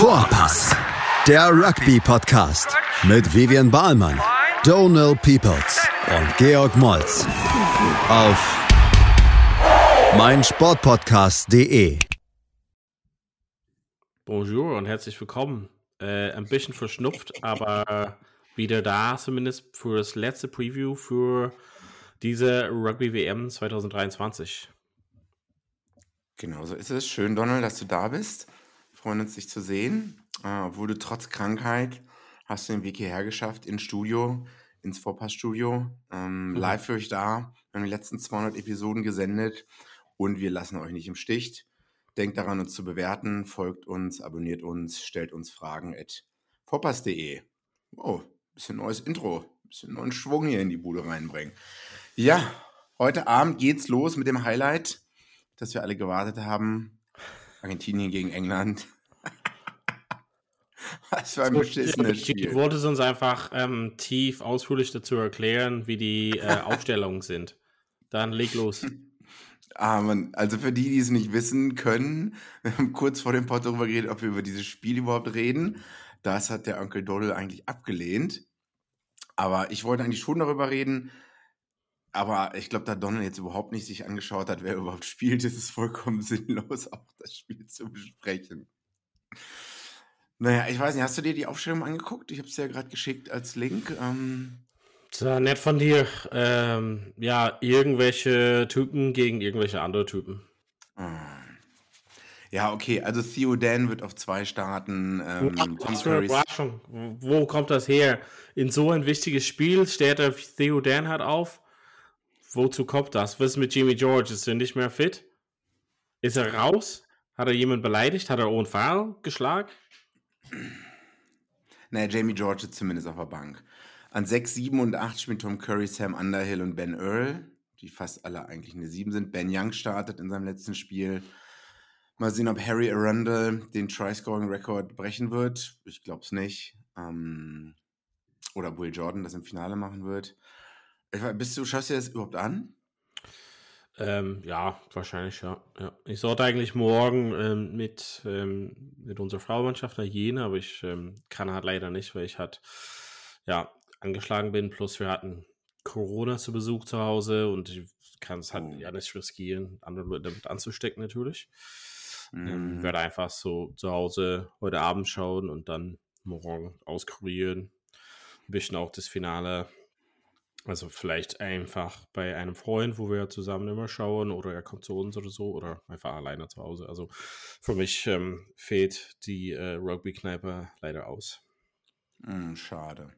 Vorpass, der Rugby-Podcast mit Vivien Ballmann, Donal Peoples und Georg Molz auf meinsportpodcast.de. Bonjour und herzlich willkommen. Ein bisschen verschnupft, aber wieder da zumindest für das letzte Preview für diese Rugby-WM 2023. Genau, so ist es. Schön, Donald, dass du da bist. Freuen uns, dich zu sehen. Obwohl du trotz Krankheit hast du den Weg hierher geschafft, ins Studio, ins Vorpassstudio. Live für euch da. Wir haben die letzten 200 Episoden gesendet und wir lassen euch nicht im Stich. Denkt daran, uns zu bewerten. Folgt uns, abonniert uns, stellt uns Fragen @vorpass.de. Wow, bisschen neues Intro. Bisschen neuen Schwung hier in die Bude reinbringen. Ja, heute Abend geht's los mit dem Highlight, das wir alle gewartet haben. Argentinien gegen England. Was für ein beschissenes Spiel. Ich wollte es uns einfach tief ausführlich dazu erklären, wie die Aufstellungen sind. Dann leg los. Ah, Mann. Also für die, die es nicht wissen können, wir haben kurz vor dem Pod darüber geredet, ob wir über dieses Spiel überhaupt reden. Das hat der Onkel Doddle eigentlich abgelehnt. Aber ich wollte eigentlich schon darüber reden. Aber ich glaube, da Donald jetzt überhaupt nicht sich angeschaut hat, wer überhaupt spielt, ist es vollkommen sinnlos, auch das Spiel zu besprechen. Naja, ich weiß nicht, hast du dir die Aufstellung angeguckt? Ich habe es dir ja gerade geschickt als Link. Das war nett von dir. Ja, irgendwelche Typen gegen irgendwelche andere Typen. Ja, okay, also Theo Dan wird auf 2 starten. Was für eine Überraschung. Wo kommt das her? In so ein wichtiges Spiel stellt er Theo Dan halt auf. Wozu kommt das? Was ist mit Jamie George? Ist er nicht mehr fit? Ist er raus? Hat er jemanden beleidigt? Hat er Ohren geschlagen? Naja, Jamie George ist zumindest auf der Bank. An 6, 7 und 8 spielen Tom Curry, Sam Underhill und Ben Earl, die fast alle eigentlich eine 7 sind. Ben Young startet in seinem letzten Spiel. Mal sehen, ob Harry Arundel den Try-Scoring-Record brechen wird. Ich glaube es nicht. Oder Will Jordan das im Finale machen wird. Schaust du dir das überhaupt an? Ja, wahrscheinlich, ja. Ich sollte eigentlich morgen mit unserer Frauenmannschaft nach Jena, aber ich kann halt leider nicht, weil ich halt angeschlagen bin. Plus wir hatten Corona zu Besuch zu Hause und ich kann es halt nicht riskieren, andere damit anzustecken natürlich. Ich werde einfach so zu Hause heute Abend schauen und dann morgen auskurieren. Ein bisschen auch das Finale. Also vielleicht einfach bei einem Freund, wo wir zusammen immer schauen, oder er kommt zu uns oder so, oder einfach alleine zu Hause. Also für mich fehlt die Rugby-Kneipe leider aus. Schade.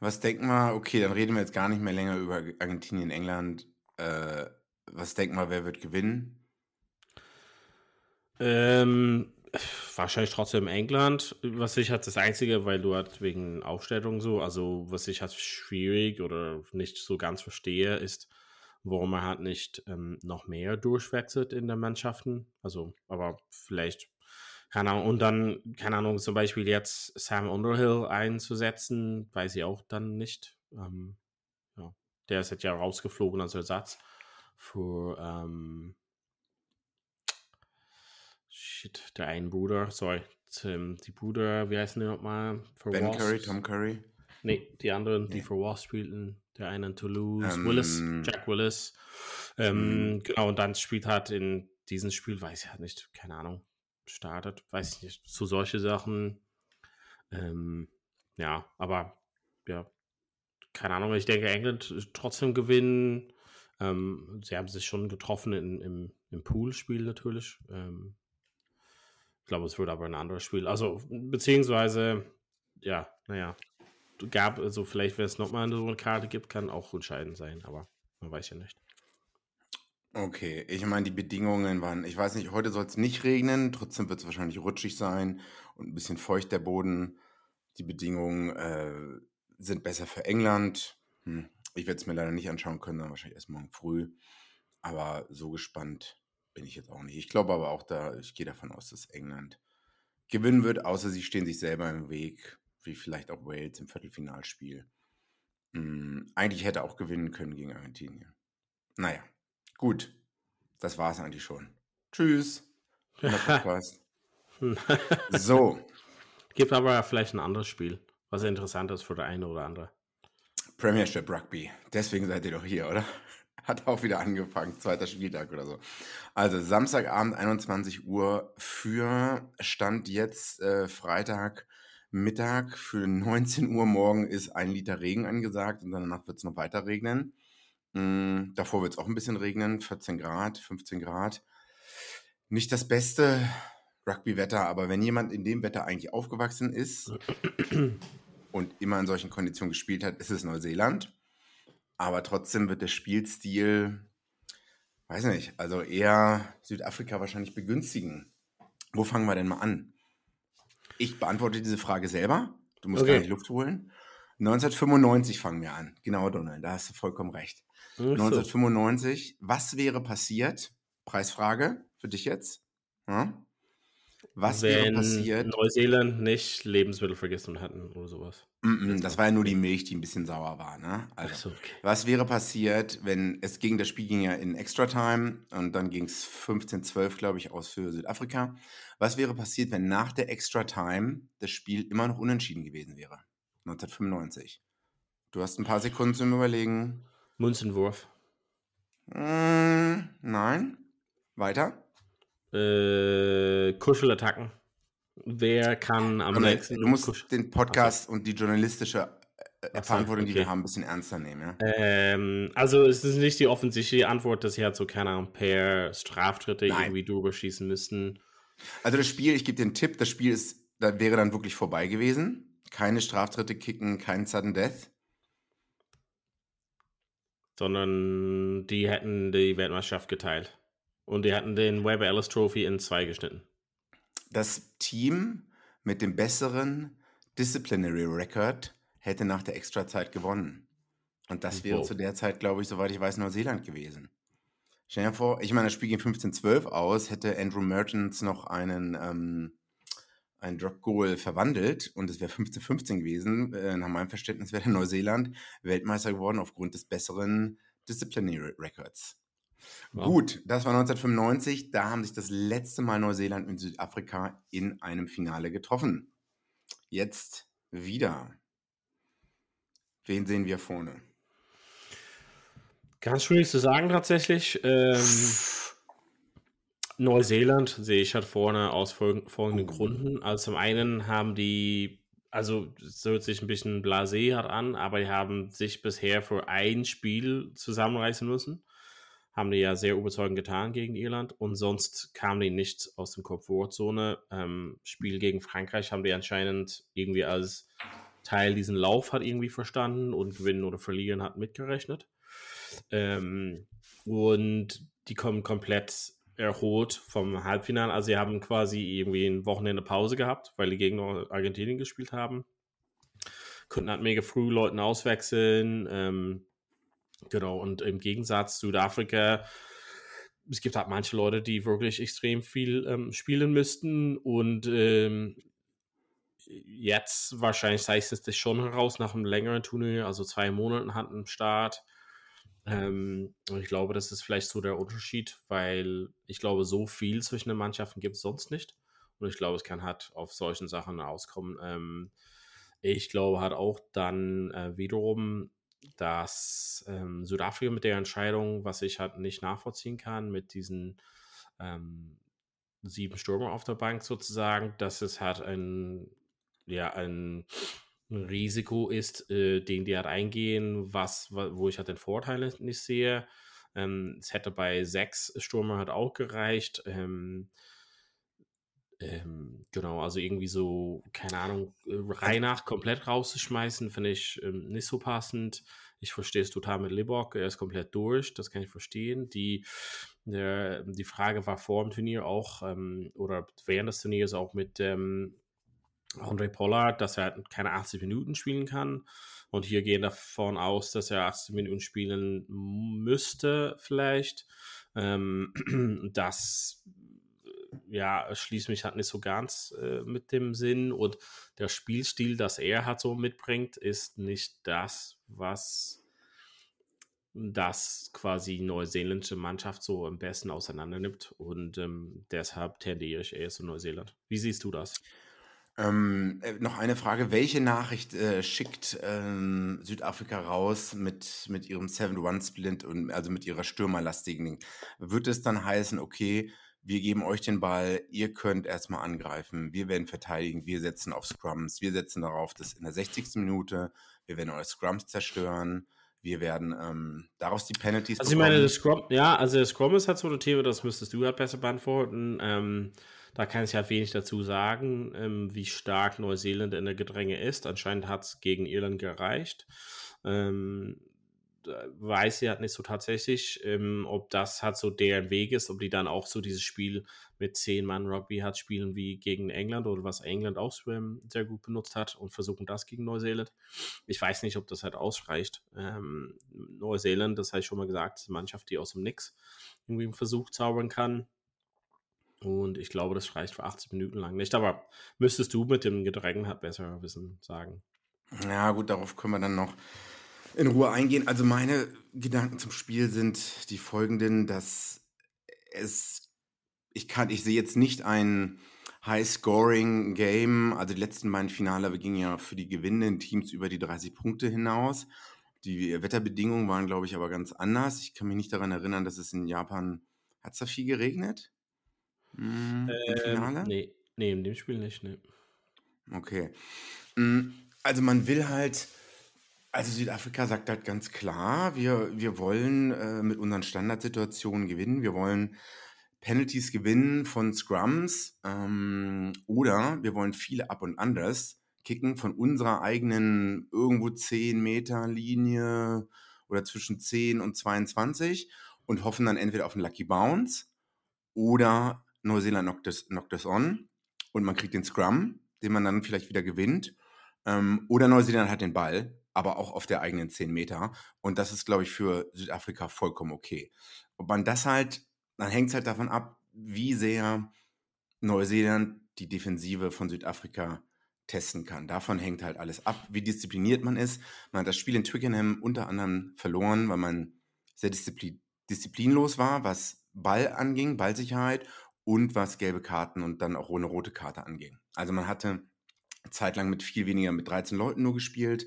Was denken wir, okay, dann reden wir jetzt gar nicht mehr länger über Argentinien, England. Was denken wir, wer wird gewinnen? Wahrscheinlich trotzdem England. Was ich halt das Einzige, weil du halt wegen Aufstellung so, also was ich halt schwierig oder nicht so ganz verstehe, ist, warum er halt nicht noch mehr durchwechselt in den Mannschaften. Also, aber vielleicht, keine Ahnung, und dann, keine Ahnung, zum Beispiel jetzt Sam Underhill einzusetzen, weiß ich auch dann nicht. Der ist jetzt ja rausgeflogen als Ersatz für der einen Bruder, die Bruder, wie heißen die nochmal? Ben Wasps. Curry, Tom Curry? Nee, die anderen, die für Wasps spielten. Der eine in Toulouse, Willis, Jack Willis. Genau, und dann spielt halt in diesem Spiel, weiß ich halt nicht, keine Ahnung, startet, weiß ich nicht, so solche Sachen. Keine Ahnung, ich denke, England trotzdem gewinnen. Sie haben sich schon getroffen im Poolspiel natürlich. Ich glaube, es wird aber ein anderes Spiel. Also, beziehungsweise, vielleicht, wenn es nochmal so eine Karte gibt, kann auch entscheidend sein, aber man weiß ja nicht. Okay, ich meine, die Bedingungen waren, ich weiß nicht, heute soll es nicht regnen, trotzdem wird es wahrscheinlich rutschig sein und ein bisschen feucht der Boden. Die Bedingungen sind besser für England. Ich werde es mir leider nicht anschauen können, dann wahrscheinlich erst morgen früh. Aber so gespannt bin ich jetzt auch nicht. Ich glaube aber auch ich gehe davon aus, dass England gewinnen wird, außer sie stehen sich selber im Weg, wie vielleicht auch Wales im Viertelfinalspiel. Eigentlich hätte auch gewinnen können gegen Argentinien. Naja, gut. Das war's eigentlich schon. Tschüss. So, Gibt aber vielleicht ein anderes Spiel, was interessant ist für der eine oder andere. Premiership Rugby, deswegen seid ihr doch hier, oder? Hat auch wieder angefangen, zweiter Spieltag oder so. Also Samstagabend 21 Uhr für Stand jetzt Freitagmittag für 19 Uhr morgen ist 1 Liter Regen angesagt und danach wird es noch weiter regnen. Davor wird es auch ein bisschen regnen, 14 Grad, 15 Grad. Nicht das beste Rugby-Wetter, aber wenn jemand in dem Wetter eigentlich aufgewachsen ist und immer in solchen Konditionen gespielt hat, ist es Neuseeland. Aber trotzdem wird der Spielstil, weiß nicht, also eher Südafrika wahrscheinlich begünstigen. Wo fangen wir denn mal an? Ich beantworte diese Frage selber. Du musst gar nicht Luft holen. 1995 fangen wir an. Genau, Donald, da hast du vollkommen recht. So. 1995, was wäre passiert? Preisfrage für dich jetzt. Ja? Was wäre passiert, wenn Neuseeland nicht Lebensmittel vergessen hatten oder sowas? Das war ja nur die Milch, die ein bisschen sauer war. Ne? Also, okay. Was wäre passiert, wenn es ging, das Spiel ging ja in Extra Time und dann ging es 15-12, glaube ich, aus für Südafrika. Was wäre passiert, wenn nach der Extra Time das Spiel immer noch unentschieden gewesen wäre? 1995. Du hast ein paar Sekunden zum Überlegen. Münzenwurf. Nein. Weiter. Kuschelattacken. Wer kann am nächsten... Du musst den Podcast und die journalistische Verantwortung, die wir haben, ein bisschen ernster nehmen. Ja? Also es ist nicht die offensichtliche Antwort, dass sie halt so, keine Ahnung, per Straftritte irgendwie drüber schießen müssten. Also das Spiel, ich gebe dir einen Tipp, das Spiel ist, da wäre dann wirklich vorbei gewesen. Keine Straftritte kicken, kein Sudden Death. Sondern die hätten die Weltmeisterschaft geteilt. Und die hatten den Weber Ellis Trophy in 2 geschnitten. Das Team mit dem besseren Disciplinary Record hätte nach der Extrazeit gewonnen. Und das wäre zu der Zeit, glaube ich, soweit ich weiß, Neuseeland gewesen. Stell dir vor, ich meine, das Spiel ging 15-12 aus, hätte Andrew Mertens noch einen Drop-Goal verwandelt und es wäre 15-15 gewesen. Nach meinem Verständnis wäre Neuseeland Weltmeister geworden aufgrund des besseren Disciplinary Records. Wow. Gut, das war 1995, da haben sich das letzte Mal Neuseeland und Südafrika in einem Finale getroffen. Jetzt wieder. Wen sehen wir vorne? Ganz schwierig zu sagen tatsächlich. Neuseeland sehe ich halt vorne aus folgenden Gründen. Also zum einen haben die, also es hört sich ein bisschen blasé halt an, aber die haben sich bisher für ein Spiel zusammenreißen müssen. Haben die ja sehr überzeugend getan gegen Irland und sonst kamen die nicht aus dem Komfortzone. Spiel gegen Frankreich haben die anscheinend irgendwie als Teil diesen Lauf hat irgendwie verstanden und gewinnen oder verlieren hat mitgerechnet. Und die kommen komplett erholt vom Halbfinale. Also sie haben quasi irgendwie ein Wochenende Pause gehabt, weil die gegen Argentinien gespielt haben. Konnten halt mega früh Leuten auswechseln, genau, und im Gegensatz zu Südafrika, es gibt halt manche Leute, die wirklich extrem viel spielen müssten und jetzt wahrscheinlich zeigt es sich schon heraus nach einem längeren Turnier, also 2 Monaten hat ein Start. Und ich glaube, das ist vielleicht so der Unterschied, weil ich glaube, so viel zwischen den Mannschaften gibt es sonst nicht und ich glaube, es kann halt auf solchen Sachen auskommen. Ich glaube halt auch dann wiederum, dass Südafrika mit der Entscheidung, was ich halt nicht nachvollziehen kann, mit diesen 7 Stürmer auf der Bank sozusagen, dass es halt ein Risiko ist, den die halt eingehen, wo ich halt den Vorteil nicht sehe. Es hätte bei 6 Stürmer halt auch gereicht. Genau, also irgendwie so, keine Ahnung, Reinach komplett rauszuschmeißen, finde ich nicht so passend. Ich verstehe es total mit Libok, er ist komplett durch, das kann ich verstehen. Die Frage war vor dem Turnier auch, oder während des Turniers auch mit Handré Pollard, dass er keine 80 Minuten spielen kann. Und hier gehen davon aus, dass er 80 Minuten spielen müsste vielleicht. Das schließt mich halt nicht so ganz mit dem Sinn und der Spielstil, das er halt so mitbringt, ist nicht das, was das quasi neuseeländische Mannschaft so am besten auseinander nimmt und deshalb tendiere ich eher zu Neuseeland. Wie siehst du das? Noch eine Frage, welche Nachricht schickt Südafrika raus mit ihrem 7-1-Splint und also mit ihrer stürmerlastigen? Wird es dann heißen, okay, wir geben euch den Ball, ihr könnt erstmal angreifen, wir werden verteidigen, wir setzen auf Scrums, wir setzen darauf, dass in der 60. Minute, wir werden eure Scrums zerstören, wir werden daraus die Penalties bekommen. Also ich meine, das Scrum, ja, also das Scrum ist halt so ein Thema, das müsstest du ja besser beantworten. Da kann ich halt wenig dazu sagen, wie stark Neuseeland in der Gedränge ist. Anscheinend hat es gegen Irland gereicht. Weiß ich halt nicht so tatsächlich, ob das halt so deren Weg ist, ob die dann auch so dieses Spiel mit 10-Mann-Rugby hat spielen wie gegen England oder was England auch sehr gut benutzt hat und versuchen das gegen Neuseeland. Ich weiß nicht, ob das halt ausreicht. Neuseeland, das habe ich schon mal gesagt, ist eine Mannschaft, die aus dem Nix irgendwie einen Versuch zaubern kann. Und ich glaube, das reicht für 80 Minuten lang nicht. Aber müsstest du mit dem Gedränge halt besser wissen, sagen. Ja gut, darauf können wir dann noch in Ruhe eingehen. Also meine Gedanken zum Spiel sind die folgenden, dass ich sehe jetzt nicht ein High-Scoring-Game, also die letzten beiden Finale, wir gingen ja für die gewinnenden Teams über die 30 Punkte hinaus. Die Wetterbedingungen waren, glaube ich, aber ganz anders. Ich kann mich nicht daran erinnern, dass es in Japan, hat es da viel geregnet? Im Finale? Nee, in dem Spiel nicht, ne. Okay. Also man will halt, also Südafrika sagt halt ganz klar, wir wollen mit unseren Standardsituationen gewinnen, wir wollen Penalties gewinnen von Scrums oder wir wollen viele Up- und Unders kicken von unserer eigenen irgendwo 10-Meter-Linie oder zwischen 10 und 22 und hoffen dann entweder auf einen Lucky Bounce oder Neuseeland knockt das on und man kriegt den Scrum, den man dann vielleicht wieder gewinnt oder Neuseeland hat den Ball, aber auch auf der eigenen 10 Meter. Und das ist, glaube ich, für Südafrika vollkommen okay. Ob man das halt, dann hängt es halt davon ab, wie sehr Neuseeland die Defensive von Südafrika testen kann. Davon hängt halt alles ab, wie diszipliniert man ist. Man hat das Spiel in Twickenham unter anderem verloren, weil man sehr disziplinlos war, was Ball anging, Ballsicherheit und was gelbe Karten und dann auch ohne rote Karte anging. Also man hatte zeitlang mit viel weniger, mit 13 Leuten nur gespielt.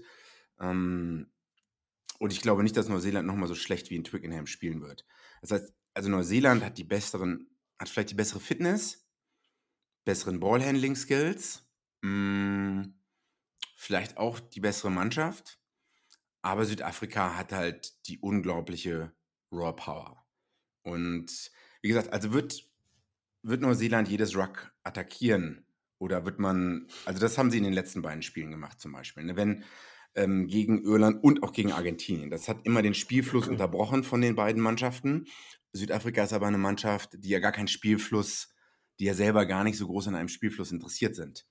Und ich glaube nicht, dass Neuseeland nochmal so schlecht wie in Twickenham spielen wird. Das heißt, also Neuseeland hat hat vielleicht die bessere Fitness, besseren Ballhandling-Skills, vielleicht auch die bessere Mannschaft, aber Südafrika hat halt die unglaubliche Raw Power. Und wie gesagt, also wird Neuseeland jedes Ruck attackieren oder wird man, also das haben sie in den letzten beiden Spielen gemacht zum Beispiel, ne? Wenn gegen Irland und auch gegen Argentinien. Das hat immer den Spielfluss unterbrochen von den beiden Mannschaften. Südafrika ist aber eine Mannschaft, die ja gar keinen Spielfluss, die ja selber gar nicht so groß an einem Spielfluss interessiert sind.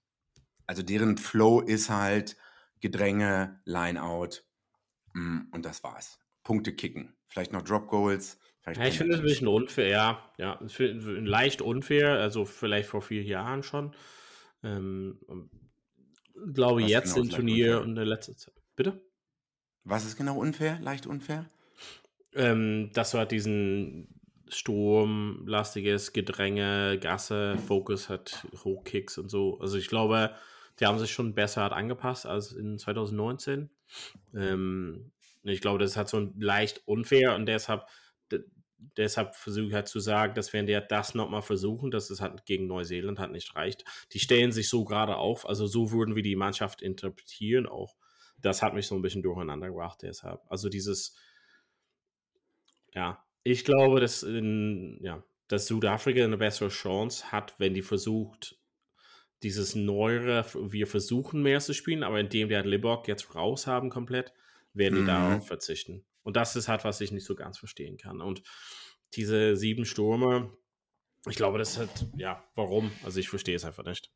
Also deren Flow ist halt Gedränge, Lineout und das war's. Punkte kicken, vielleicht noch Drop Goals. Ja, ich finde das ein bisschen unfair, ja, leicht unfair, also vielleicht vor 4 Jahren schon. Ich glaube, was jetzt genau im Turnier und in der letzten Zeit. Bitte? Was ist genau unfair? Leicht unfair? Dass du halt diesen sturmlastiges Gedränge, Gasse, Fokus hat, Hochkicks und so. Also ich glaube, die haben sich schon besser halt angepasst als in 2019. Ich glaube, das ist halt so ein leicht unfair und deshalb versuche ich halt zu sagen, dass wenn die halt das nochmal versuchen, dass es halt gegen Neuseeland halt nicht reicht. Die stellen sich so gerade auf, also so würden wir die Mannschaft interpretieren auch. Das hat mich so ein bisschen durcheinander gebracht deshalb. Also dieses, ja, ich glaube, dass Südafrika eine bessere Chance hat, wenn die versucht, dieses neuere, wir versuchen mehr zu spielen, aber indem die halt Libok jetzt raus haben komplett, werden die darauf verzichten. Und das ist halt, was ich nicht so ganz verstehen kann. Und diese 7 Stürmer, ich glaube, das ist halt, ja, warum? Also ich verstehe es einfach nicht.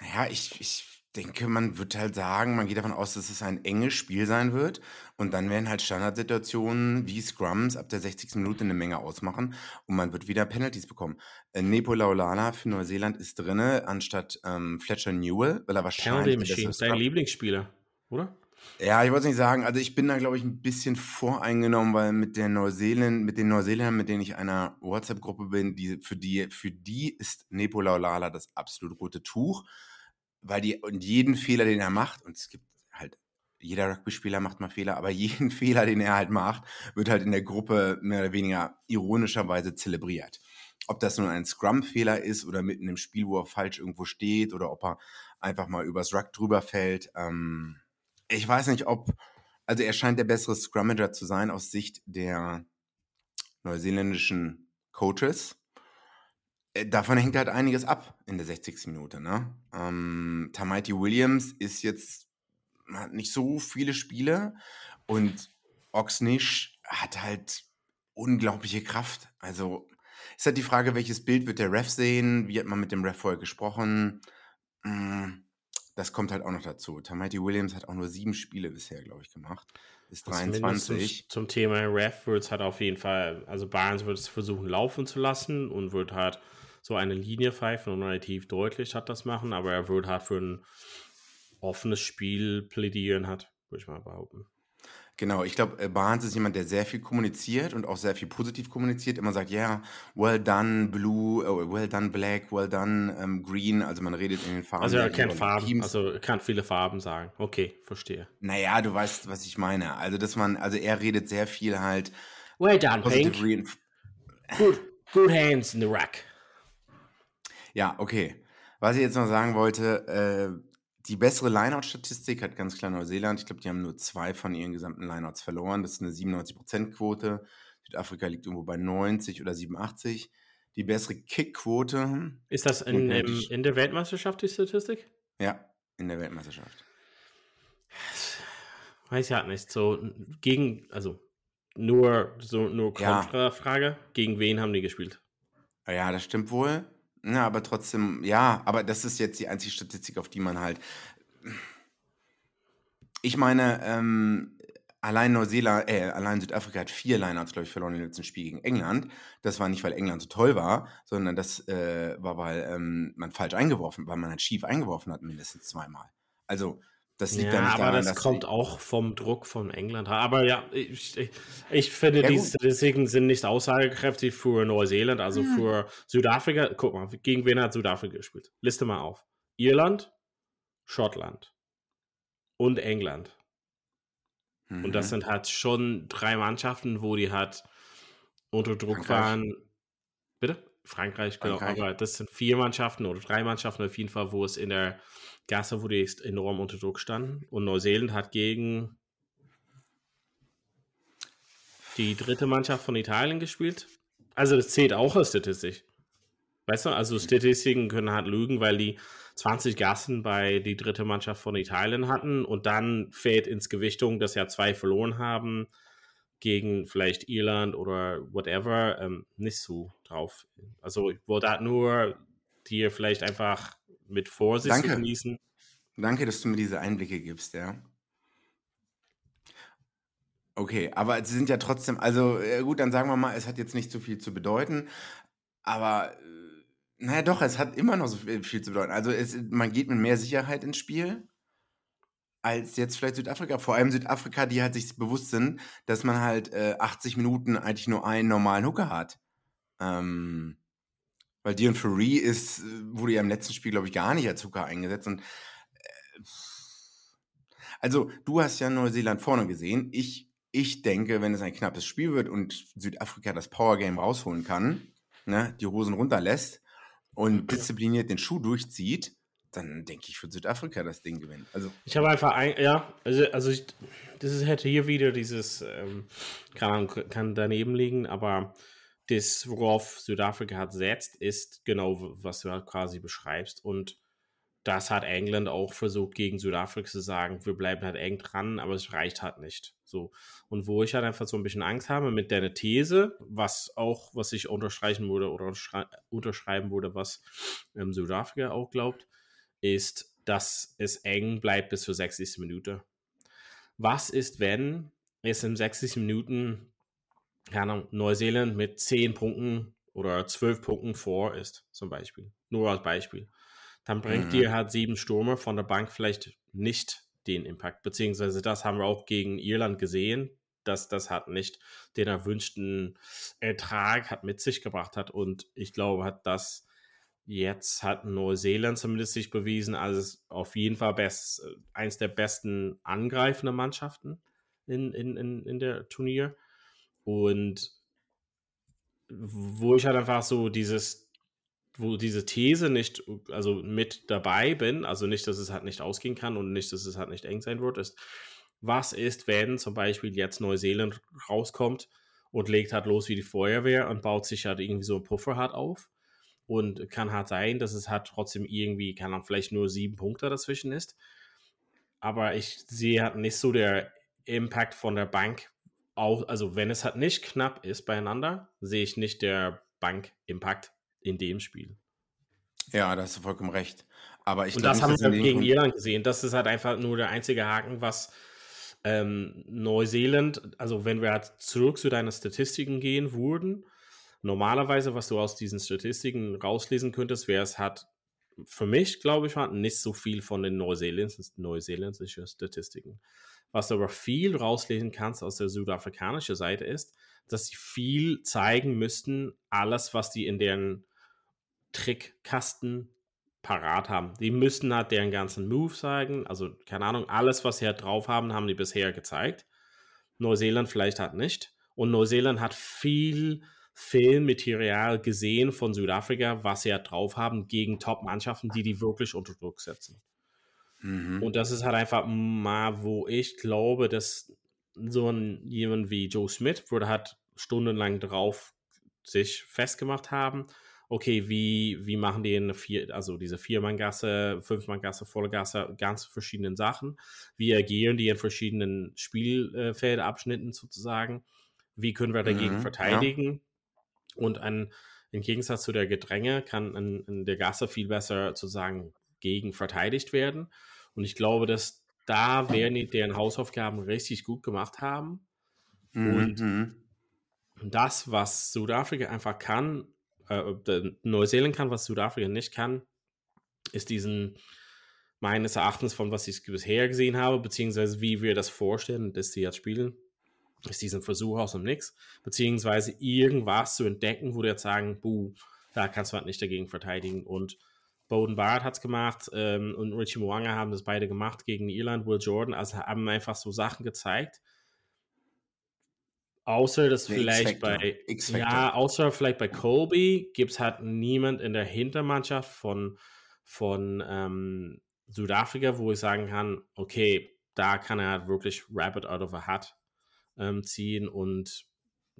Naja, ich denke, man wird halt sagen, man geht davon aus, dass es ein enges Spiel sein wird. Und dann werden halt Standardsituationen wie Scrums ab der 60. Minute eine Menge ausmachen. Und man wird wieder Penalties bekommen. Nepo Laulala für Neuseeland ist drinne, anstatt Fletcher Newell, weil er wahrscheinlich... Penalty Machine, sein Lieblingsspieler, oder? Ja, ich wollte es nicht sagen. Also ich bin da, glaube ich, ein bisschen voreingenommen, weil mit den Neuseeländern, mit denen ich einer WhatsApp-Gruppe bin, für die ist Nepo Laulala das absolut rote Tuch, weil die und jeden Fehler, den er macht, und es gibt halt, jeder Rugby-Spieler macht mal Fehler, aber jeden Fehler, den er halt macht, wird halt in der Gruppe mehr oder weniger ironischerweise zelebriert. Ob das nun ein Scrum-Fehler ist oder mitten im Spiel, wo er falsch irgendwo steht oder ob er einfach mal übers Ruck drüber fällt. Ich weiß nicht, also er scheint der bessere Scrummager zu sein aus Sicht der neuseeländischen Coaches. Davon hängt halt einiges ab in der 60. Minute. Ne? Tamaiti Williams ist jetzt, hat nicht so viele Spiele und Oxnish hat halt unglaubliche Kraft. Also ist halt die Frage, welches Bild wird der Ref sehen? Wie hat man mit dem Ref vorher gesprochen? Das kommt halt auch noch dazu. Tamaiti Williams hat auch nur 7 Spiele bisher, glaube ich, gemacht. Ist 23. Zum Thema Ref wird es halt auf jeden Fall, also Barnes wird es versuchen laufen zu lassen und wird halt so eine Linie pfeifen und relativ deutlich hat das machen, aber er wird halt für ein offenes Spiel plädieren hat, würde ich mal behaupten. Genau, ich glaube, Barnes ist jemand, der sehr viel kommuniziert und auch sehr viel positiv kommuniziert. Immer sagt, ja, yeah, well done blue, well done black, well done green. Also man redet in den Farben. Also er kennt Farben, Teams. Also er kann viele Farben sagen. Okay, verstehe. Naja, du weißt, was ich meine. Also er redet sehr viel halt. Well done, pink. Good hands in the rack. Ja, okay. Was ich jetzt noch sagen wollte, die bessere Lineout-Statistik hat ganz klar Neuseeland. Ich glaube, die haben nur 2 von ihren gesamten Lineouts verloren. Das ist eine 97%-Quote. Südafrika liegt irgendwo bei 90 oder 87. Die bessere Kick-Quote. Ist das in der Weltmeisterschaft die Statistik? Ja, in der Weltmeisterschaft. Weiß ja nicht. Nur Kontrafrage. Ja. Gegen wen haben die gespielt? Ja, das stimmt wohl. Na, aber trotzdem, ja, aber das ist jetzt die einzige Statistik, auf die man halt... Ich meine, allein Südafrika hat 4 Lineouts, glaube ich, verloren im letzten Spiel gegen England. Das war nicht, weil England so toll war, sondern das war, weil man halt schief eingeworfen hat, mindestens 2-mal. Also, das liegt ja nicht daran, dass... Ja, aber das kommt auch vom Druck von England. Aber ja, ich finde, die Statistiken sind nicht aussagekräftig für Neuseeland, also für Südafrika. Guck mal, gegen wen hat Südafrika gespielt? Liste mal auf. Irland, Schottland und England. Mhm. Und das sind halt schon 3 Mannschaften, wo die halt unter Druck waren. Bitte? Frankreich, genau. Frankreich. Aber das sind 4 Mannschaften oder 3 Mannschaften auf jeden Fall, wo es in der Gasse, wo die enorm unter Druck standen. Und Neuseeland hat gegen die dritte Mannschaft von Italien gespielt. Also das zählt auch als Statistik. Weißt du, also Statistiken können halt lügen, weil die 20 Gassen bei die dritte Mannschaft von Italien hatten und dann fällt ins Gewichtung, dass ja 2 verloren haben gegen vielleicht Irland oder whatever, nicht so drauf. Also ich wollte halt nur dir vielleicht einfach mit Vorsicht zu genießen. Danke, dass du mir diese Einblicke gibst, ja. Okay, aber sie sind ja trotzdem, also gut, dann sagen wir mal, es hat jetzt nicht so viel zu bedeuten, aber naja doch, es hat immer noch so viel zu bedeuten. Also man geht mit mehr Sicherheit ins Spiel als jetzt vielleicht Südafrika. Vor allem Südafrika, die halt sich bewusst sind, dass man halt 80 Minuten eigentlich nur einen normalen Hooker hat. Weil Deon Fourie wurde ja im letzten Spiel, glaube ich, gar nicht als Hooker eingesetzt. Und also, du hast ja Neuseeland vorne gesehen. Ich denke, wenn es ein knappes Spiel wird und Südafrika das Powergame rausholen kann, ne, die Hosen runterlässt und diszipliniert den Schuh durchzieht, dann denke ich, wird Südafrika das Ding gewinnen. Also ich habe einfach hätte hier wieder dieses, kann daneben liegen, aber das, worauf Südafrika hat setzt, ist genau, was du halt quasi beschreibst. Und das hat England auch versucht, gegen Südafrika zu sagen, wir bleiben halt eng dran, aber es reicht halt nicht. So. Und wo ich halt einfach so ein bisschen Angst habe mit deiner These, was ich unterstreichen würde oder unterschreiben würde, was Südafrika auch glaubt, ist, dass es eng bleibt bis zur 60. Minute. Was ist, wenn es in 60 Minuten Neuseeland mit 10 Punkten oder 12 Punkten vor ist, zum Beispiel. Nur als Beispiel. Dann bringt dir halt 7 Stürmer von der Bank vielleicht nicht den Impact, beziehungsweise das haben wir auch gegen Irland gesehen, dass das hat nicht den erwünschten Ertrag hat mit sich gebracht hat und ich glaube, hat das jetzt hat Neuseeland zumindest sich bewiesen, also ist auf jeden Fall eins der besten angreifenden Mannschaften in der Turnier und wo ich halt einfach so wo diese These nicht, also mit dabei bin, also nicht, dass es halt nicht ausgehen kann und nicht, dass es halt nicht eng sein wird, ist, was ist, wenn zum Beispiel jetzt Neuseeland rauskommt und legt halt los wie die Feuerwehr und baut sich halt irgendwie so ein Puffer halt auf und kann halt sein, dass es halt trotzdem irgendwie, kann dann vielleicht nur 7 Punkte dazwischen ist, aber ich sehe halt nicht so der Impact von der Bank, auch, also wenn es halt nicht knapp ist beieinander, sehe ich nicht der Bank-Impact in dem Spiel. Ja, da hast du vollkommen recht. Aber ich und glaub, das haben wir gegen Irland gesehen. Das ist halt einfach nur der einzige Haken, was Neuseeland, also wenn wir halt zurück zu deinen Statistiken gehen würden, normalerweise, was du aus diesen Statistiken rauslesen könntest, wäre es halt für mich, glaube ich, nicht so viel von den neuseeländischen Statistiken. Was du aber viel rauslesen kannst aus der südafrikanischen Seite ist, dass sie viel zeigen müssten, alles, was die in deren Trickkasten parat haben. Die müssten halt deren ganzen Move zeigen, also keine Ahnung, alles, was sie halt drauf haben, haben die bisher gezeigt. Neuseeland vielleicht halt nicht. Und Neuseeland hat viel Filmmaterial gesehen von Südafrika, was sie halt drauf haben gegen Top-Mannschaften, die wirklich unter Druck setzen. Mhm. Und das ist halt einfach mal, wo ich glaube, dass so jemand wie Joe Schmidt würde halt stundenlang drauf sich festgemacht haben, okay, wie machen die diese 4-Mann-Gasse, 5-Mann-Gasse, volle Gasse, ganz verschiedenen Sachen, wie agieren die in verschiedenen Spielfeldabschnitten sozusagen, wie können wir dagegen verteidigen und im Gegensatz zu der Gedränge kann in der Gasse viel besser sozusagen gegen verteidigt werden und ich glaube, dass da werden die deren Hausaufgaben richtig gut gemacht haben und das, was Südafrika einfach kann, Neuseeland kann, was Südafrika nicht kann, ist diesen, meines Erachtens von was ich bisher gesehen habe, beziehungsweise wie wir das vorstellen, dass sie jetzt spielen, ist diesen Versuch aus dem Nix, beziehungsweise irgendwas zu entdecken, wo die jetzt sagen, da kannst du halt nicht dagegen verteidigen und Beauden Barrett hat es gemacht und Richie Mo'unga haben das beide gemacht gegen Irland, Will Jordan, also haben einfach so Sachen gezeigt, außer vielleicht bei Colby gibt es halt niemand in der Hintermannschaft von Südafrika, wo ich sagen kann, okay, da kann er halt wirklich Rabbit out of a Hat ziehen und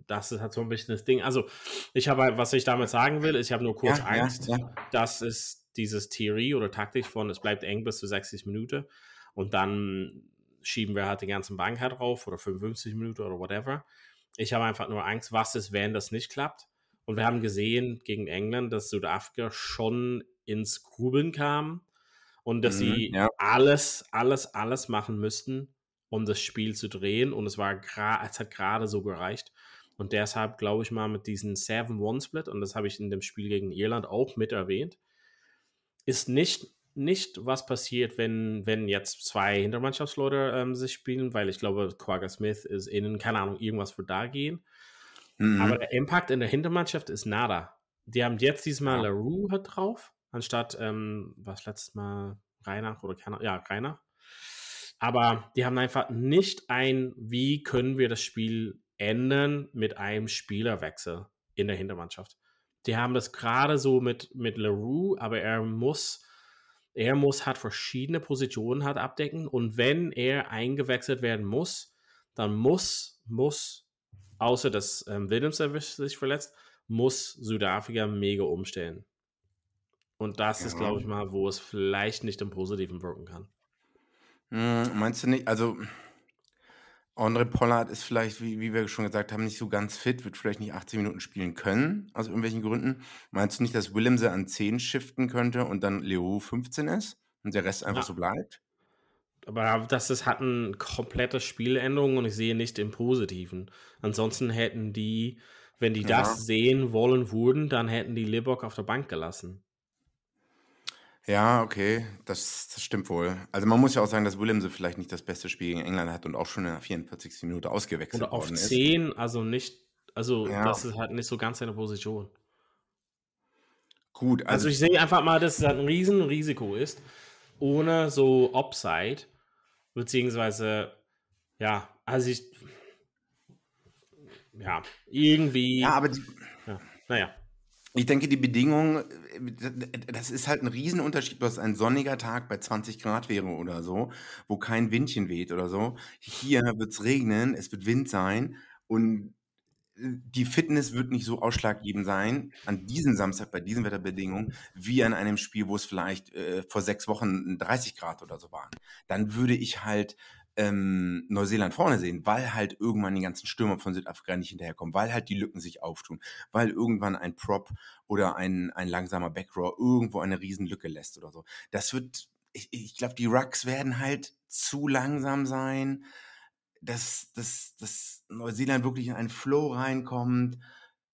das ist halt so ein bisschen das Ding. Also ich habe, was ich damit sagen will, ich habe nur kurz Angst, dass es dieses Theorie oder Taktik von, es bleibt eng bis zu 60 Minuten und dann schieben wir halt den ganzen Bank halt drauf oder 55 Minuten oder whatever. Ich habe einfach nur Angst, was ist, wenn das nicht klappt. Und wir haben gesehen gegen England, dass Südafrika schon ins Grübeln kam und dass sie alles machen müssten, um das Spiel zu drehen und es hat gerade so gereicht. Und deshalb glaube ich mal mit diesem 7-1-Split, und das habe ich in dem Spiel gegen Irland auch mit erwähnt, ist nicht was passiert, wenn jetzt 2 Hintermannschaftsleute sich spielen, weil ich glaube, Quagga Smith ist innen, keine Ahnung, irgendwas wird da gehen. Mhm. Aber der Impact in der Hintermannschaft ist nada. Die haben jetzt diesmal le Roux drauf, anstatt, was letztes Mal, Reinach. Aber die haben einfach nicht wie können wir das Spiel ändern mit einem Spielerwechsel in der Hintermannschaft. Die haben das gerade so mit le Roux, aber er muss halt verschiedene Positionen halt abdecken und wenn er eingewechselt werden muss, dann muss außer dass Willemse sich verletzt, muss Südafrika mega umstellen. Und das ist, glaube ich mal, wo es vielleicht nicht im Positiven wirken kann. Meinst du nicht, also Handré Pollard ist vielleicht, wie wir schon gesagt haben, nicht so ganz fit, wird vielleicht nicht 18 Minuten spielen können, aus irgendwelchen Gründen. Meinst du nicht, dass Willemse an 10 shiften könnte und dann le Roux 15 ist und der Rest einfach so bleibt? Aber das hat eine komplette Spieländerung und ich sehe nicht im Positiven. Ansonsten hätten die, wenn die das sehen wollen würden, dann hätten die Libok auf der Bank gelassen. Ja, okay, das stimmt wohl. Also man muss ja auch sagen, dass Willemse vielleicht nicht das beste Spiel gegen England hat und auch schon in der 44. Minute ausgewechselt worden ist. Oder auf 10, das ist halt nicht so ganz seine Position. Gut. Also ich sehe einfach mal, dass es halt ein Riesenrisiko ist, ohne so Offside, beziehungsweise, Ich denke, die Bedingungen, das ist halt ein Riesenunterschied, was ein sonniger Tag bei 20 Grad wäre oder so, wo kein Windchen weht oder so. Hier wird es regnen, es wird Wind sein und die Fitness wird nicht so ausschlaggebend sein an diesem Samstag, bei diesen Wetterbedingungen, wie an einem Spiel, wo es vielleicht vor 6 Wochen 30 Grad oder so waren. Dann würde ich halt Neuseeland vorne sehen, weil halt irgendwann die ganzen Stürmer von Südafrika nicht hinterherkommen, weil halt die Lücken sich auftun, weil irgendwann ein Prop oder ein langsamer Backrow irgendwo eine riesen Lücke lässt oder so. Das wird, ich glaube, die Rucks werden halt zu langsam sein, dass Neuseeland wirklich in einen Flow reinkommt.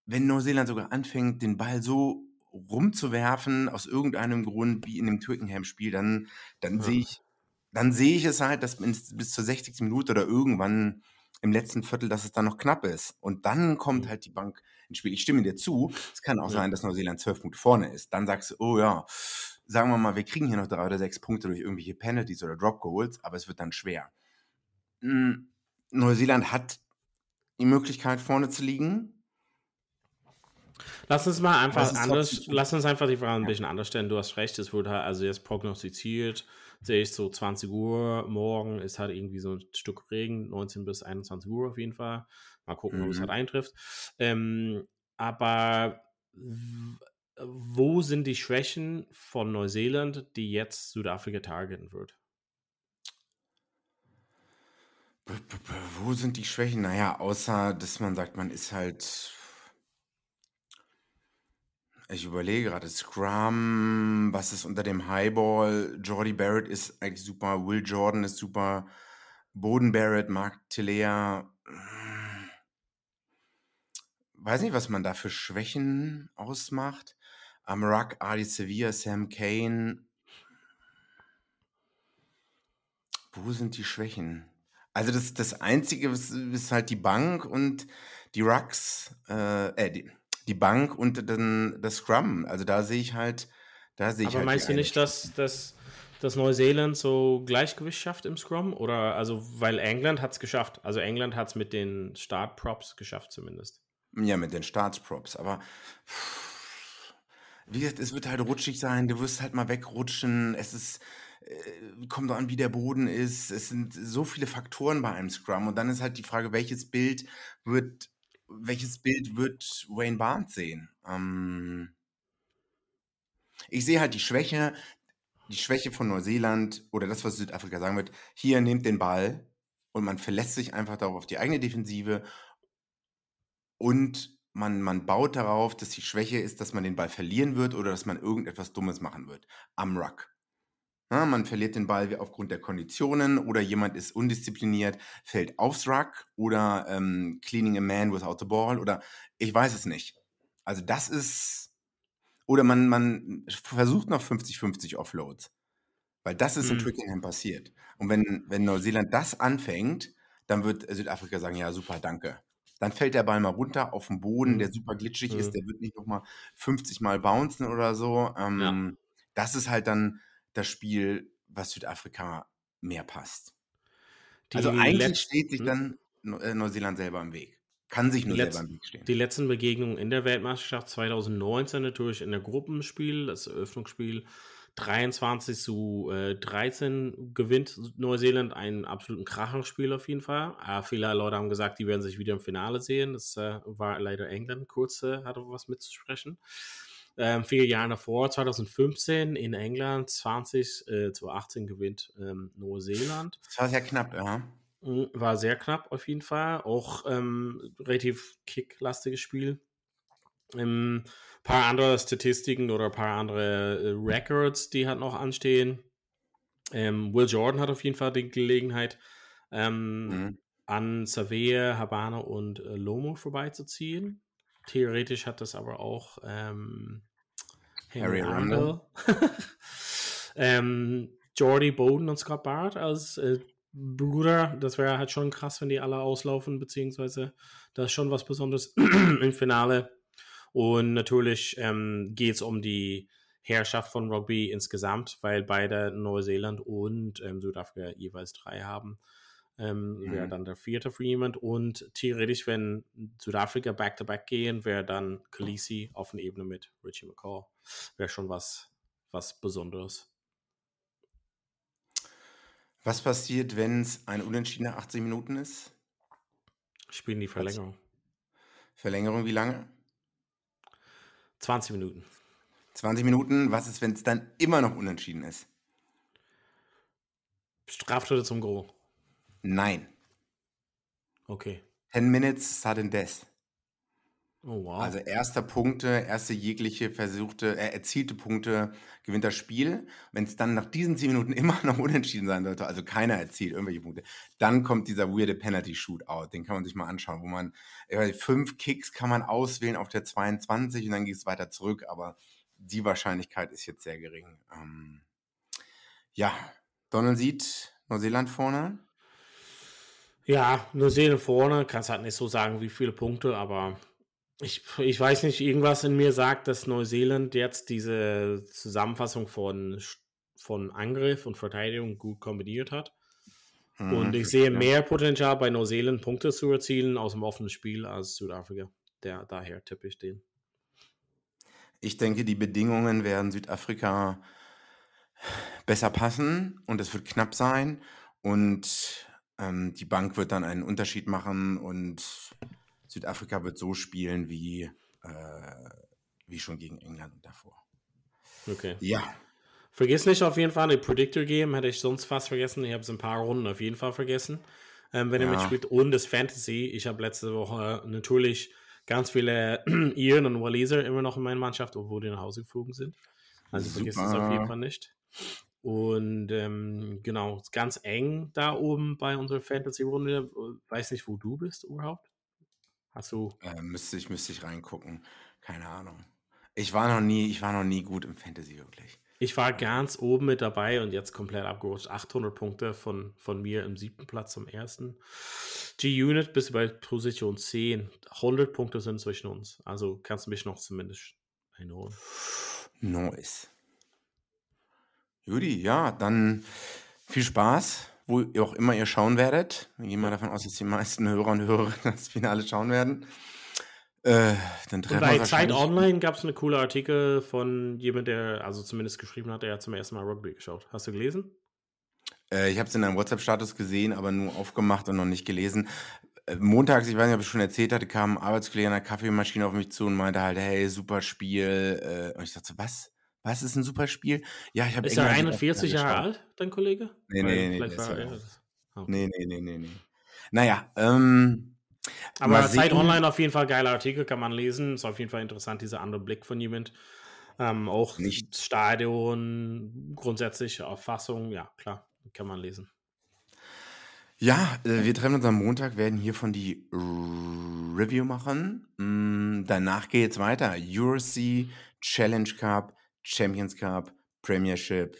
Wenn Neuseeland sogar anfängt, den Ball so rumzuwerfen, aus irgendeinem Grund, wie in dem Twickenham-Spiel, dann sehe ich es halt, dass bis zur 60. Minute oder irgendwann im letzten Viertel, dass es dann noch knapp ist. Und dann kommt halt die Bank ins Spiel. Ich stimme dir zu, es kann auch sein, dass Neuseeland 12 Punkte vorne ist. Dann sagst du, sagen wir mal, wir kriegen hier noch 3 oder 6 Punkte durch irgendwelche Penalties oder Drop Goals, aber es wird dann schwer. Neuseeland hat die Möglichkeit, vorne zu liegen. Lass uns einfach die Frage ein bisschen anders stellen. Du hast recht, es wurde halt, also jetzt prognostiziert, sehe ich so 20 Uhr morgen, ist halt irgendwie so ein Stück Regen, 19 bis 21 Uhr auf jeden Fall. Mal gucken, ob es halt eintrifft. Aber wo sind die Schwächen von Neuseeland, die jetzt Südafrika targeten wird? Wo sind die Schwächen? Naja, außer, dass man sagt, man ist halt... Ich überlege gerade, Scrum, was ist unter dem Highball? Jordy Barrett ist eigentlich super, Will Jordan ist super, Beauden Barrett, Mark Telea. Weiß nicht, was man da für Schwächen ausmacht. Am Ruck, Adi Sevilla, Sam Kane. Wo sind die Schwächen? Also das Einzige ist halt die Bank und die Rucks, die Bank und dann das Scrum. Also da sehe ich halt... Aber meinst du nicht, dass Neuseeland so Gleichgewicht schafft im Scrum? Oder, also, weil England hat es geschafft. Also England hat es mit den Startprops geschafft zumindest. Ja, mit den Startprops. Aber wie gesagt, es wird halt rutschig sein. Du wirst halt mal wegrutschen. Es ist... kommt doch an, wie der Boden ist. Es sind so viele Faktoren bei einem Scrum. Und dann ist halt die Frage, welches Bild wird Wayne Barnes sehen? Ich sehe halt die Schwäche von Neuseeland oder das, was Südafrika sagen wird, hier nehmt den Ball und man verlässt sich einfach darauf auf die eigene Defensive und man baut darauf, dass die Schwäche ist, dass man den Ball verlieren wird oder dass man irgendetwas Dummes machen wird. Am Ruck. Ja, man verliert den Ball aufgrund der Konditionen oder jemand ist undiszipliniert, fällt aufs Ruck oder cleaning a man without the ball oder ich weiß es nicht. Also das ist, oder man versucht noch 50-50 Offloads, weil das ist in Twickenham passiert. Und wenn Neuseeland das anfängt, dann wird Südafrika sagen, ja super, danke. Dann fällt der Ball mal runter auf den Boden, der super glitschig ist, der wird nicht nochmal 50 Mal bouncen oder so. Das ist halt dann das Spiel, was Südafrika mehr passt. Eigentlich steht sich dann Neuseeland selber im Weg. Kann sich nur selber im Weg stehen. Die letzten Begegnungen in der Weltmeisterschaft 2019 natürlich in der Gruppenspiel, das Eröffnungsspiel 23-13 gewinnt Neuseeland einen absoluten Kracherspiel auf jeden Fall. Viele Leute haben gesagt, die werden sich wieder im Finale sehen. Das war leider England. Kurz hatte was mitzusprechen. 4 Jahre davor, 2015 in England, 20 zu 18 gewinnt Neuseeland. Das war sehr knapp, ja. War sehr knapp auf jeden Fall. Auch relativ kicklastiges Spiel. Ein paar andere Statistiken oder ein paar andere Records, die halt noch anstehen. Will Jordan hat auf jeden Fall die Gelegenheit, an Savea, Habana und Lomo vorbeizuziehen. Theoretisch hat das aber auch Harry Arundel. Jordy, Beauden und Scott Barrett als Bruder, das wäre halt schon krass, wenn die alle auslaufen, beziehungsweise da ist schon was Besonderes im Finale. Und natürlich geht es um die Herrschaft von Rugby insgesamt, weil beide Neuseeland und Südafrika jeweils 3 haben. Wäre dann der 4. für jemand. Und theoretisch, wenn Südafrika back-to-back gehen, wäre dann Khaleesi auf einer Ebene mit Richie McCaw. Wäre schon was Besonderes. Was passiert, wenn es ein Unentschieden nach 18 Minuten ist? Spielen die Verlängerung. Verlängerung wie lange? 20 Minuten. 20 Minuten, was ist, wenn es dann immer noch unentschieden ist? Straftöte zum Gros. Nein. Okay. 10 Minutes sudden death. Oh, wow. Also erste jegliche versuchte, erzielte Punkte gewinnt das Spiel. Wenn es dann nach diesen 10 Minuten immer noch unentschieden sein sollte, also keiner erzielt irgendwelche Punkte, dann kommt dieser weirde Penalty-Shootout. Den kann man sich mal anschauen, wo man 5 Kicks kann man auswählen auf der 22 und dann geht es weiter zurück, aber die Wahrscheinlichkeit ist jetzt sehr gering. Donald sieht Neuseeland vorne. Ja, Neuseeland vorne. Kannst halt nicht so sagen, wie viele Punkte, aber ich weiß nicht, irgendwas in mir sagt, dass Neuseeland jetzt diese Zusammenfassung von Angriff und Verteidigung gut kombiniert hat. Und ich sehe mehr Potenzial bei Neuseeland, Punkte zu erzielen aus dem offenen Spiel als Südafrika. Daher tippe ich den. Ich denke, die Bedingungen werden Südafrika besser passen und es wird knapp sein. Und die Bank wird dann einen Unterschied machen und Südafrika wird so spielen wie schon gegen England und davor. Okay. Ja. Vergiss nicht auf jeden Fall den Predictor Game, hätte ich sonst fast vergessen. Ich habe es ein paar Runden auf jeden Fall vergessen. Wenn ihr mitspielt und das Fantasy. Ich habe letzte Woche natürlich ganz viele Iren und Waliser immer noch in meiner Mannschaft, obwohl die nach Hause geflogen sind. Also vergiss es auf jeden Fall nicht. Und genau, ganz eng da oben bei unserer Fantasy-Runde. Weiß nicht, wo du bist überhaupt. Achso. Müsste ich reingucken. Keine Ahnung. Ich war noch nie gut im Fantasy, wirklich. Ich war ganz oben mit dabei und jetzt komplett abgerutscht. 800 Punkte von mir im 7. Platz zum 1. G-Unit bist du bei Position 10. 100 Punkte sind zwischen uns. Also kannst du mich noch zumindest einholen. Nice. Judy, ja, dann viel Spaß. Wo ihr auch immer ihr schauen werdet. Wir gehen mal davon aus, dass die meisten Hörer und Hörerinnen das Finale schauen werden. Dann treffen wir wahrscheinlich. Zeit Online gab es eine coole Artikel von jemand, der also zumindest geschrieben hat, der hat zum ersten Mal Rugby geschaut. Hast du gelesen? Ich habe es in einem WhatsApp-Status gesehen, aber nur aufgemacht und noch nicht gelesen. Montags, ich weiß nicht, ob ich es schon erzählt hatte, kam ein Arbeitskollege an der Kaffeemaschine auf mich zu und meinte halt, hey, super Spiel. Und ich dachte so, was? Was ist ein super Spiel? Ja, ich habe. Ist er 41 Jahre alt, dein Kollege? Nee. Naja, aber Zeit Online auf jeden Fall geiler Artikel, kann man lesen. Ist auf jeden Fall interessant, dieser andere Blick von jemand. Auch nicht Stadion, grundsätzliche Auffassung, ja, klar, kann man lesen. Ja, wir treffen uns am Montag, werden hiervon die Review machen. Danach geht es weiter. EuroC, Challenge Cup, Champions Cup, Premiership,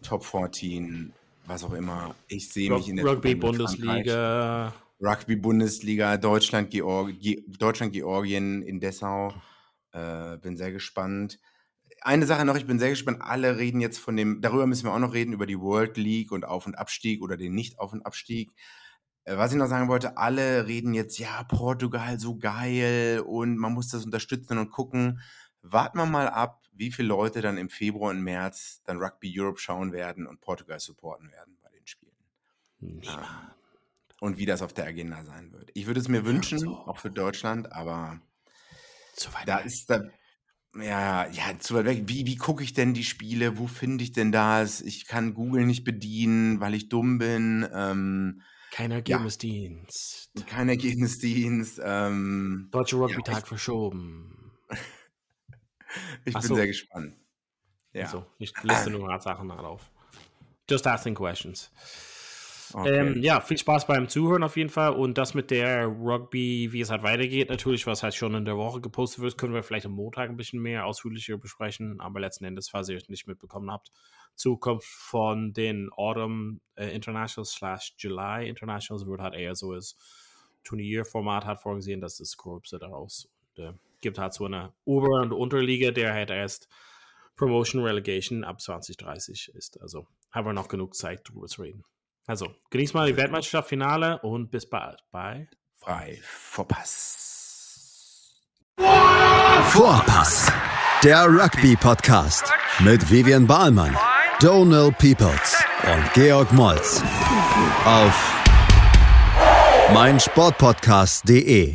Top 14, was auch immer. Ich sehe mich in der Rugby-Bundesliga. Rugby-Bundesliga, Deutschland-Georgien in Dessau. Bin sehr gespannt. Eine Sache noch, ich bin sehr gespannt. Alle reden jetzt darüber müssen wir auch noch reden, über die World League und Auf- und Abstieg oder den Nicht-Auf- und Abstieg. Was ich noch sagen wollte, alle reden jetzt, ja, Portugal, so geil und man muss das unterstützen und gucken. Warten wir mal ab, wie viele Leute dann im Februar und März dann Rugby Europe schauen werden und Portugal supporten werden bei den Spielen. Ja. Und wie das auf der Agenda sein wird. Ich würde es mir wünschen, auch für Deutschland, aber so weit zu weit weg. Wie gucke ich denn die Spiele? Wo finde ich denn das? Ich kann Google nicht bedienen, weil ich dumm bin. Kein Ergebnisdienst. Deutscher Rugby-Tag verschoben. Ich bin sehr gespannt. Ja. Also, ich liste nur Sachen auf. Just asking questions. Okay. Ja, viel Spaß beim Zuhören auf jeden Fall. Und das mit der Rugby, wie es halt weitergeht, natürlich, was halt schon in der Woche gepostet wird, können wir vielleicht am Montag ein bisschen mehr ausführlicher besprechen. Aber letzten Endes, falls ihr euch nicht mitbekommen habt, Zukunft von den Autumn Internationals / July Internationals wird halt eher so das Turnierformat hat vorgesehen, das ist Korrupte daraus. Und gibt halt so eine Ober- und Unterliga, der halt erst Promotion Relegation ab 2030 ist. Also haben wir noch genug Zeit, drüber zu reden. Also, genießt mal die Weltmeisterschaft-Finale und bis bald bei Vorpass. Vorpass, der Rugby-Podcast mit Vivien Ballmann, Donal Peoples und Georg Molz auf meinsportpodcast.de.